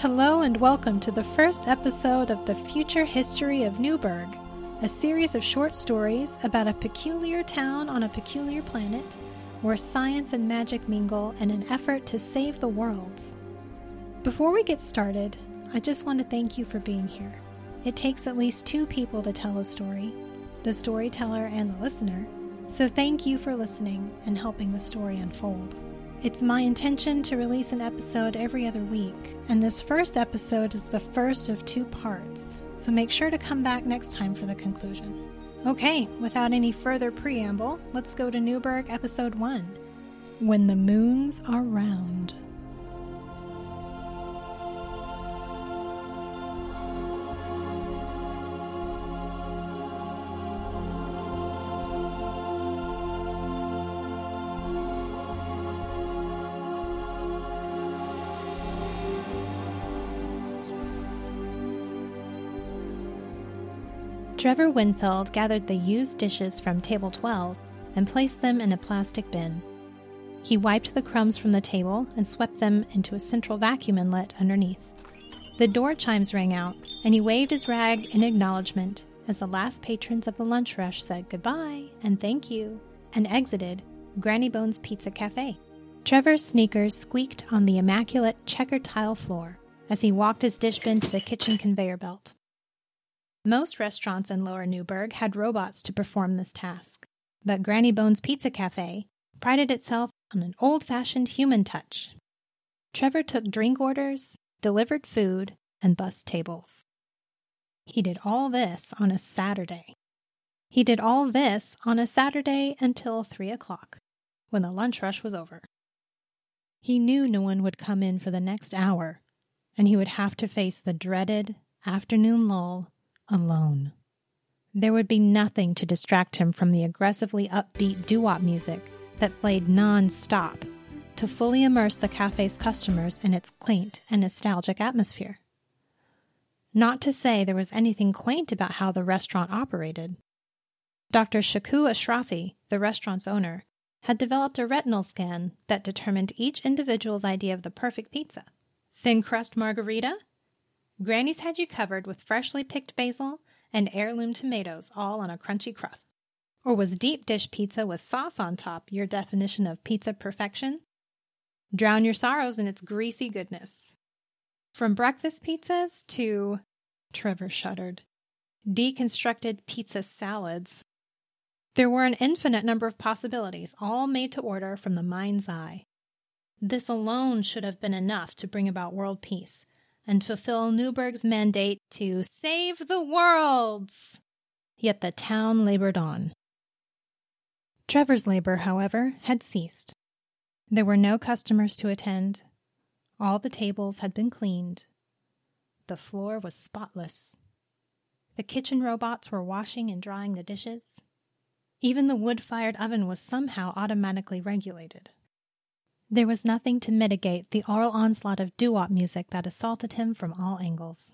Hello and welcome to the first episode of The Future History of Newburg, a series of short stories about a peculiar town on a peculiar planet where science and magic mingle in an effort to save the worlds. Before we get started, I just want to thank you for being here. It takes at least two people to tell a story, the storyteller and the listener, so thank you for listening and helping the story unfold. It's my intention to release an episode every other week, and this first episode is the first of two parts, so make sure to come back next time for the conclusion. Okay, without any further preamble, let's go to Newburg Episode 1, When the Moons Are Round. Trevor Winfield gathered the used dishes from Table 12 and placed them in a plastic bin. He wiped the crumbs from the table and swept them into a central vacuum inlet underneath. The door chimes rang out, and he waved his rag in acknowledgement as the last patrons of the lunch rush said goodbye and thank you and exited Granny Bones Pizza Cafe. Trevor's sneakers squeaked on the immaculate checker tile floor as he walked his dish bin to the kitchen conveyor belt. Most restaurants in Lower Newburg had robots to perform this task, but Granny Bones Pizza Cafe prided itself on an old-fashioned human touch. Trevor took drink orders, delivered food, and bussed tables. He did all this on a Saturday. He did all this on a Saturday until 3 o'clock, when the lunch rush was over. He knew no one would come in for the next hour, and he would have to face the dreaded afternoon lull alone. There would be nothing to distract him from the aggressively upbeat doo-wop music that played non-stop to fully immerse the cafe's customers in its quaint and nostalgic atmosphere. Not to say there was anything quaint about how the restaurant operated. Dr. Shakua Ashrafi, the restaurant's owner, had developed a retinal scan that determined each individual's idea of the perfect pizza. Thin crust margarita? Granny's had you covered with freshly picked basil and heirloom tomatoes all on a crunchy crust. Or was deep dish pizza with sauce on top your definition of pizza perfection? Drown your sorrows in its greasy goodness. From breakfast pizzas to, Trevor shuddered, deconstructed pizza salads. There were an infinite number of possibilities, all made to order from the mind's eye. This alone should have been enough to bring about world peace and fulfill Newburg's mandate to save the worlds. Yet the town labored on. Trevor's labor, however, had ceased. There were no customers to attend. All the tables had been cleaned. The floor was spotless. The kitchen robots were washing and drying the dishes. Even the wood-fired oven was somehow automatically regulated. There was nothing to mitigate the oral onslaught of doo-wop music that assaulted him from all angles.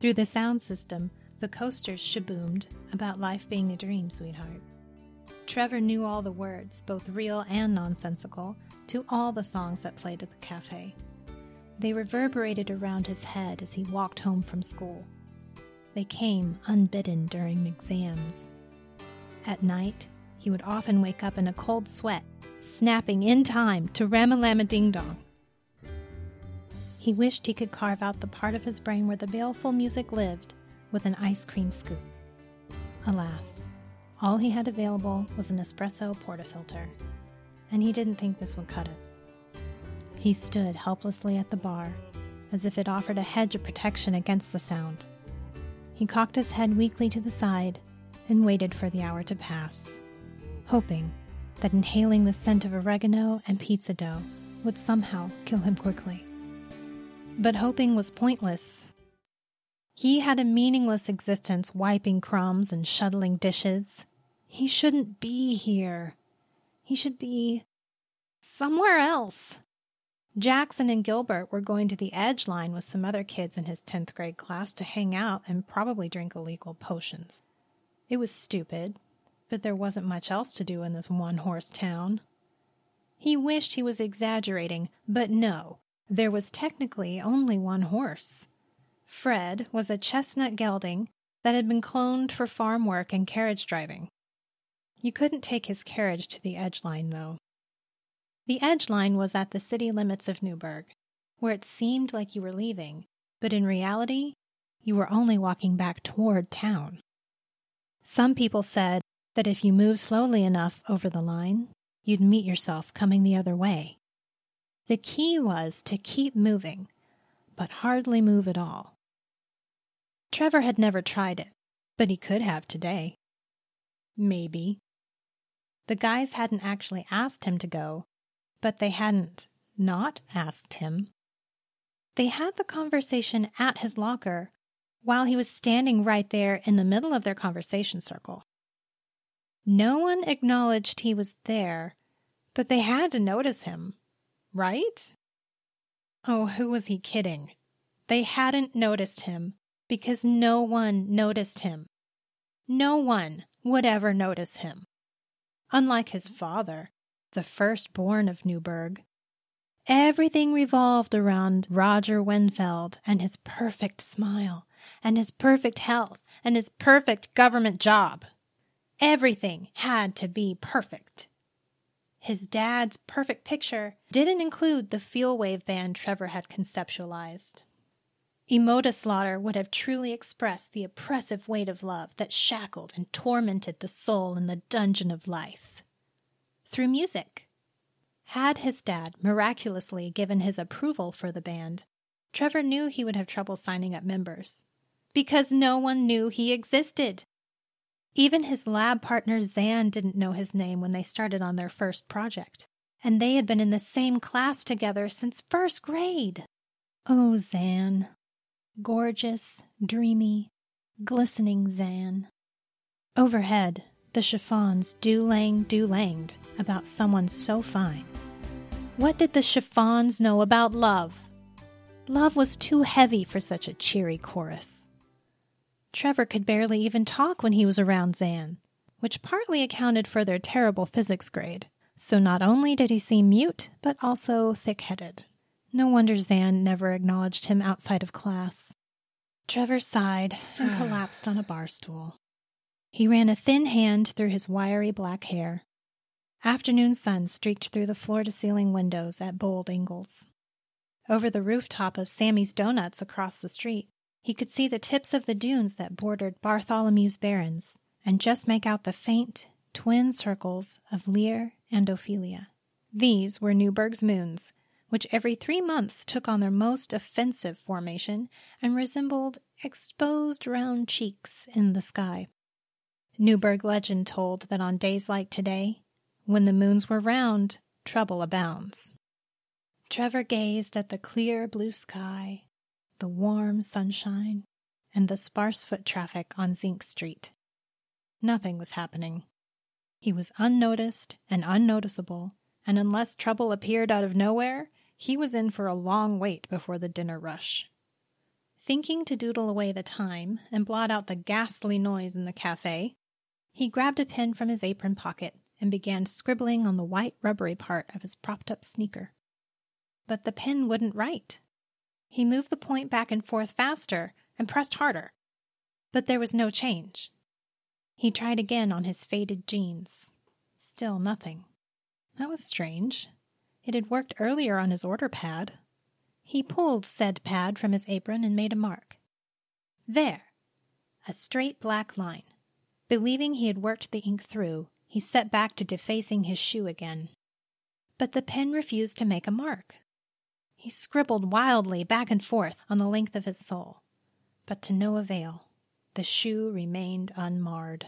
Through the sound system, the coasters shaboomed about life being a dream, sweetheart. Trevor knew all the words, both real and nonsensical, to all the songs that played at the cafe. They reverberated around his head as he walked home from school. They came unbidden during exams. At night, he would often wake up in a cold sweat, snapping in time to Ram-a-Lama-Ding-Dong. He wished he could carve out the part of his brain where the baleful music lived with an ice cream scoop. Alas, all he had available was an espresso portafilter, and he didn't think this would cut it. He stood helplessly at the bar, as if it offered a hedge of protection against the sound. He cocked his head weakly to the side and waited for the hour to pass, hoping that inhaling the scent of oregano and pizza dough would somehow kill him quickly. But hoping was pointless. He had a meaningless existence wiping crumbs and shuttling dishes. He shouldn't be here. He should be somewhere else. Jackson and Gilbert were going to the Edge Line with some other kids in his 10th grade class to hang out and probably drink illegal potions. It was stupid, but there wasn't much else to do in this one-horse town. He wished he was exaggerating, but no, There was technically only one horse. Fred was a chestnut gelding that had been cloned for farm work and carriage driving. You couldn't take his carriage to the edge line, though. The edge line was at the city limits of Newburg, where it seemed like you were leaving, but in reality, you were only walking back toward town. Some people said that if you moved slowly enough over the line, you'd meet yourself coming the other way. The key was to keep moving, but hardly move at all. Trevor had never tried it, but he could have today. Maybe. The guys hadn't actually asked him to go, but they hadn't not asked him. They had the conversation at his locker while he was standing right there in the middle of their conversation circle. No one acknowledged he was there, but they had to notice him, right? Oh, who was he kidding? They hadn't noticed him because no one noticed him. No one would ever notice him. Unlike his father, the firstborn of Newburg, everything revolved around Roger Winfeld and his perfect smile and his perfect health and his perfect government job. Everything had to be perfect. His dad's perfect picture didn't include the Feelwave band Trevor had conceptualized. Emota Slaughter would have truly expressed the oppressive weight of love that shackled and tormented the soul in the dungeon of life. Through music. Had his dad miraculously given his approval for the band, Trevor knew he would have trouble signing up members, because no one knew he existed. Even his lab partner Zan didn't know his name when they started on their first project, and they had been in the same class together since first grade. Oh, Zan. Gorgeous, dreamy, glistening Zan. Overhead, the chiffons do-langed about someone so fine. What did the chiffons know about love? Love was too heavy for such a cheery chorus. Trevor could barely even talk when he was around Zan, which partly accounted for their terrible physics grade. So not only did he seem mute, but also thick-headed. No wonder Zan never acknowledged him outside of class. Trevor sighed and collapsed on a bar stool. He ran a thin hand through his wiry black hair. Afternoon sun streaked through the floor-to-ceiling windows at bold angles. Over the rooftop of Sammy's Donuts across the street, he could see the tips of the dunes that bordered Bartholomew's Barrens and just make out the faint, twin circles of Lear and Ophelia. These were Newburg's moons, which every 3 months took on their most offensive formation and resembled exposed round cheeks in the sky. Newburg legend told that on days like today, when the moons were round, trouble abounds. Trevor gazed at the clear blue sky, the warm sunshine, and the sparse foot traffic on Zinc Street. Nothing was happening. He was unnoticed and unnoticeable, and unless trouble appeared out of nowhere, he was in for a long wait before the dinner rush. Thinking to doodle away the time and blot out the ghastly noise in the cafe, he grabbed a pen from his apron pocket and began scribbling on the white rubbery part of his propped-up sneaker. But the pen wouldn't write. He moved the point back and forth faster and pressed harder, but there was no change. He tried again on his faded jeans. Still nothing. That was strange. It had worked earlier on his order pad. He pulled said pad from his apron and made a mark. There! A straight black line. Believing he had worked the ink through, he set back to defacing his shoe again. But the pen refused to make a mark. He scribbled wildly back and forth on the length of his sole. But to no avail. The shoe remained unmarred.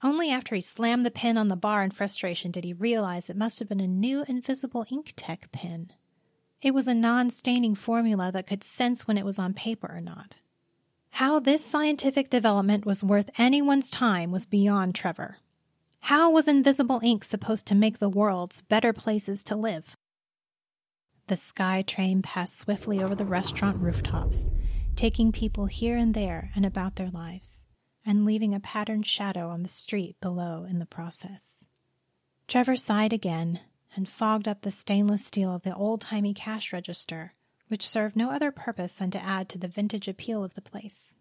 Only after he slammed the pen on the bar in frustration did he realize it must have been a new invisible Inktech pen. It was a non-staining formula that could sense when it was on paper or not. How this scientific development was worth anyone's time was beyond Trevor. How was invisible ink supposed to make the worlds better places to live? The sky train passed swiftly over the restaurant rooftops, taking people here and there and about their lives, and leaving a patterned shadow on the street below in the process. Trevor sighed again and fogged up the stainless steel of the old-timey cash register, which served no other purpose than to add to the vintage appeal of the place.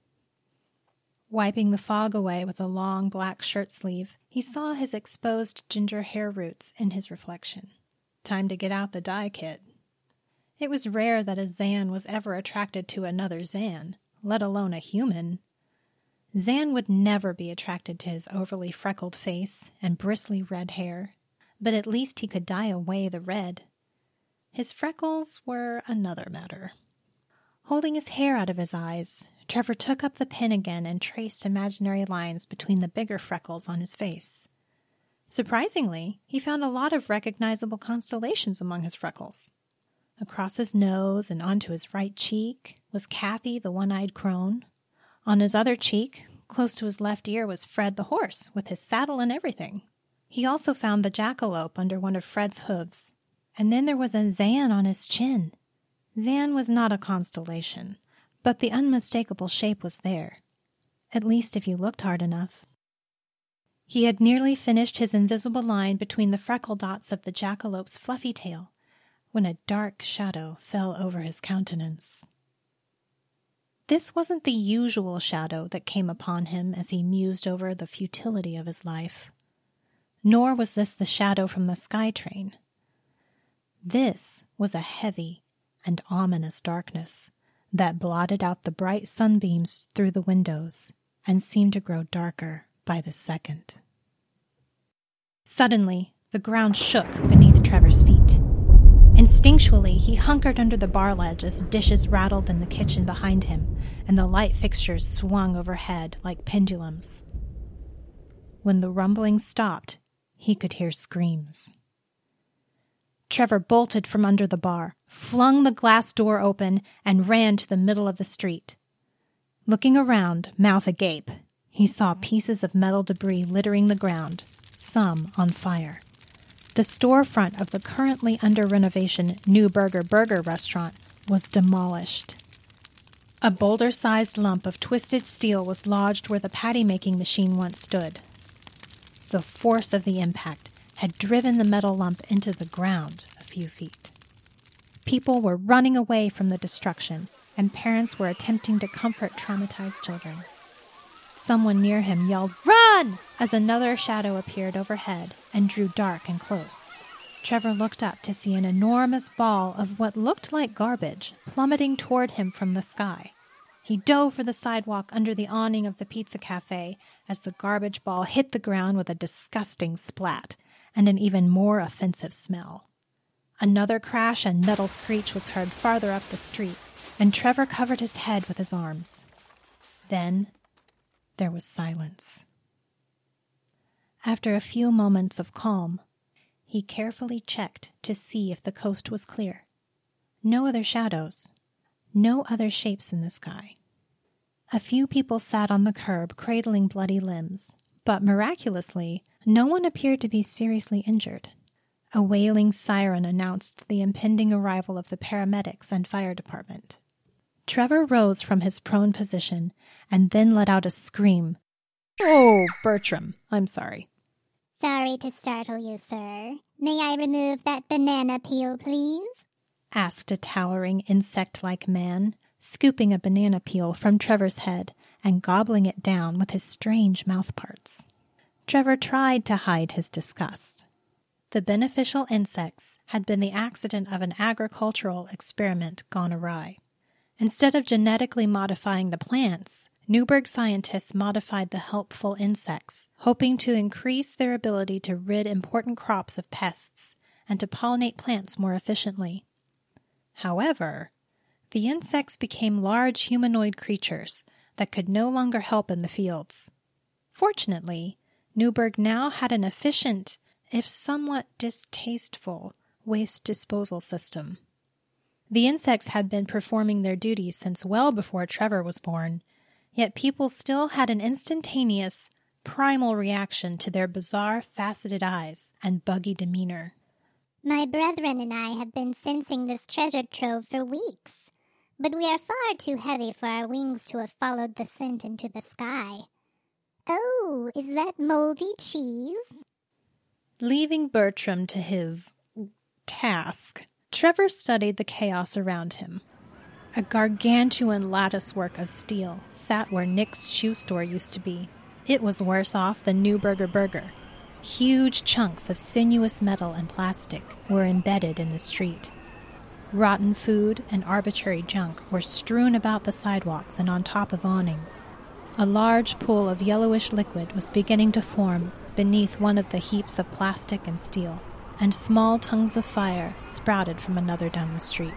Wiping the fog away with a long black shirt sleeve, he saw his exposed ginger hair roots in his reflection. Time to get out the dye kit. It was rare that a Zan was ever attracted to another Zan, let alone a human. Zan would never be attracted to his overly freckled face and bristly red hair, but at least he could dye away the red. His freckles were another matter. Holding his hair out of his eyes, Trevor took up the pen again and traced imaginary lines between the bigger freckles on his face. Surprisingly, he found a lot of recognizable constellations among his freckles. Across his nose and onto his right cheek was Kathy, the one-eyed crone. On his other cheek, close to his left ear, was Fred the horse, with his saddle and everything. He also found the jackalope under one of Fred's hooves. And then there was a Zan on his chin. Zan was not a constellation, but the unmistakable shape was there, at least if you looked hard enough. He had nearly finished his invisible line between the freckle dots of the jackalope's fluffy tail when a dark shadow fell over his countenance. This wasn't the usual shadow that came upon him as he mused over the futility of his life, nor was this the shadow from the sky train. This was a heavy and ominous darkness that blotted out the bright sunbeams through the windows and seemed to grow darker by the second. Suddenly, the ground shook beneath Trevor's feet. Instinctually, he hunkered under the bar ledge as dishes rattled in the kitchen behind him and the light fixtures swung overhead like pendulums. When the rumbling stopped, he could hear screams. Trevor bolted from under the bar, flung the glass door open, and ran to the middle of the street. Looking around, mouth agape, he saw pieces of metal debris littering the ground, some on fire. The storefront of the currently under renovation Newburger Burger restaurant was demolished. A boulder-sized lump of twisted steel was lodged where the patty-making machine once stood. The force of the impact had driven the metal lump into the ground a few feet. People were running away from the destruction, and parents were attempting to comfort traumatized children. Someone near him yelled, "Run!" as another shadow appeared overhead and drew dark and close. Trevor looked up to see an enormous ball of what looked like garbage plummeting toward him from the sky. He dove for the sidewalk under the awning of the pizza cafe as the garbage ball hit the ground with a disgusting splat and an even more offensive smell. Another crash and metal screech was heard farther up the street, and Trevor covered his head with his arms. Then there was silence. After a few moments of calm, he carefully checked to see if the coast was clear. No other shadows, no other shapes in the sky. A few people sat on the curb, cradling bloody limbs, but miraculously, no one appeared to be seriously injured. A wailing siren announced the impending arrival of the paramedics and fire department. Trevor rose from his prone position and then let out a scream. "Oh, Bertram, I'm sorry." "Sorry to startle you, sir. May I remove that banana peel, please?" asked a towering insect-like man, scooping a banana peel from Trevor's head and gobbling it down with his strange mouthparts. Trevor tried to hide his disgust. The beneficial insects had been the accident of an agricultural experiment gone awry. Instead of genetically modifying the plants, Newburg scientists modified the helpful insects, hoping to increase their ability to rid important crops of pests and to pollinate plants more efficiently. However, the insects became large humanoid creatures that could no longer help in the fields. Fortunately, Newburg now had an efficient, if somewhat distasteful, waste disposal system. The insects had been performing their duties since well before Trevor was born, yet people still had an instantaneous, primal reaction to their bizarre, faceted eyes and buggy demeanor. "My brethren and I have been sensing this treasure trove for weeks, but we are far too heavy for our wings to have followed the scent into the sky. Oh, is that moldy cheese?" Leaving Bertram to his task, Trevor studied the chaos around him. A gargantuan latticework of steel sat where Nick's shoe store used to be. It was worse off than Newburger Burger. Huge chunks of sinuous metal and plastic were embedded in the street. Rotten food and arbitrary junk were strewn about the sidewalks and on top of awnings. A large pool of yellowish liquid was beginning to form beneath one of the heaps of plastic and steel, and small tongues of fire sprouted from another down the street.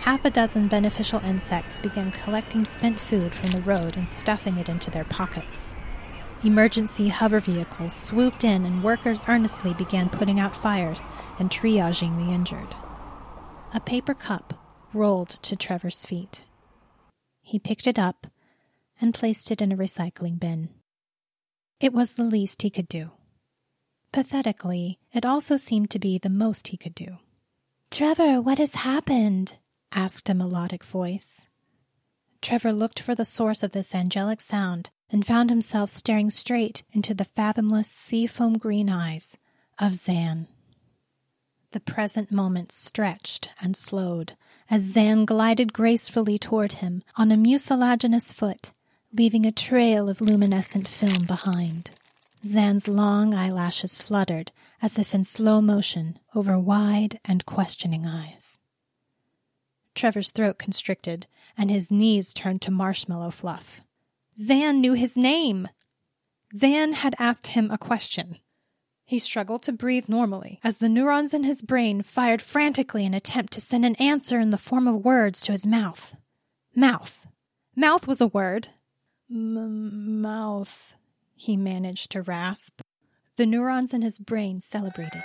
Half a dozen beneficial insects began collecting spent food from the road and stuffing it into their pockets. Emergency hover vehicles swooped in, and workers earnestly began putting out fires and triaging the injured. A paper cup rolled to Trevor's feet. He picked it up and placed it in a recycling bin. It was the least he could do. Pathetically, it also seemed to be the most he could do. "Trevor, what has happened?" asked a melodic voice. Trevor looked for the source of this angelic sound and found himself staring straight into the fathomless seafoam green eyes of Zan. The present moment stretched and slowed as Zan glided gracefully toward him on a mucilaginous foot, leaving a trail of luminescent film behind. Zan's long eyelashes fluttered, as if in slow motion, over wide and questioning eyes. Trevor's throat constricted, and his knees turned to marshmallow fluff. Zan knew his name! Zan had asked him a question. He struggled to breathe normally, as the neurons in his brain fired frantically in an attempt to send an answer in the form of words to his mouth. Mouth. Mouth was a word. Mouth, he managed to rasp. The neurons in his brain celebrated.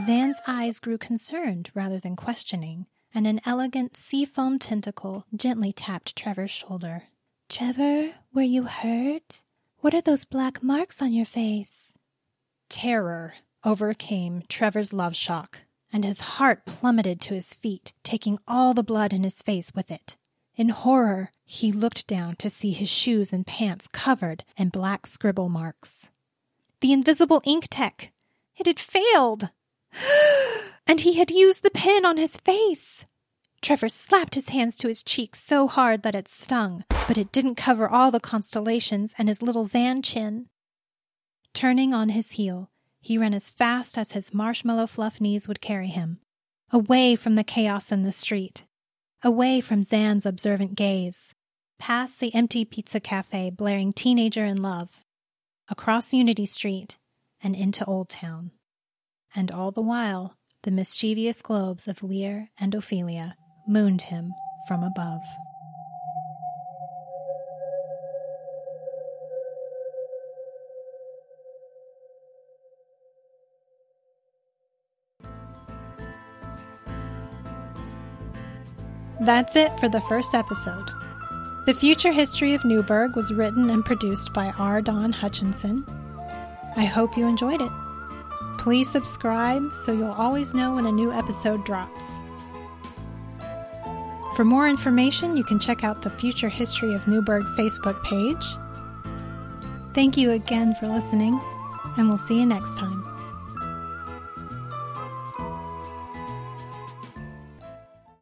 Zan's eyes grew concerned rather than questioning, and an elegant seafoam tentacle gently tapped Trevor's shoulder. "Trevor, were you hurt? What are those black marks on your face?" Terror overcame Trevor's love shock, and his heart plummeted to his feet, taking all the blood in his face with it. In horror, he looked down to see his shoes and pants covered in black scribble marks. The invisible ink tech! It had failed! And he had used the pen on his face! Trevor slapped his hands to his cheeks so hard that it stung, but it didn't cover all the constellations and his little Zan chin. Turning on his heel, he ran as fast as his marshmallow fluff knees would carry him, away from the chaos in the street. Away from Zan's observant gaze, past the empty pizza cafe blaring Teenager in Love, across Unity Street, and into Old Town. And all the while, the mischievous globes of Lear and Ophelia mooned him from above. That's it for the first episode. The Future History of Newburg was written and produced by R. Don Hutchinson. I hope you enjoyed it. Please subscribe so you'll always know when a new episode drops. For more information, you can check out the Future History of Newburg Facebook page. Thank you again for listening, and we'll see you next time.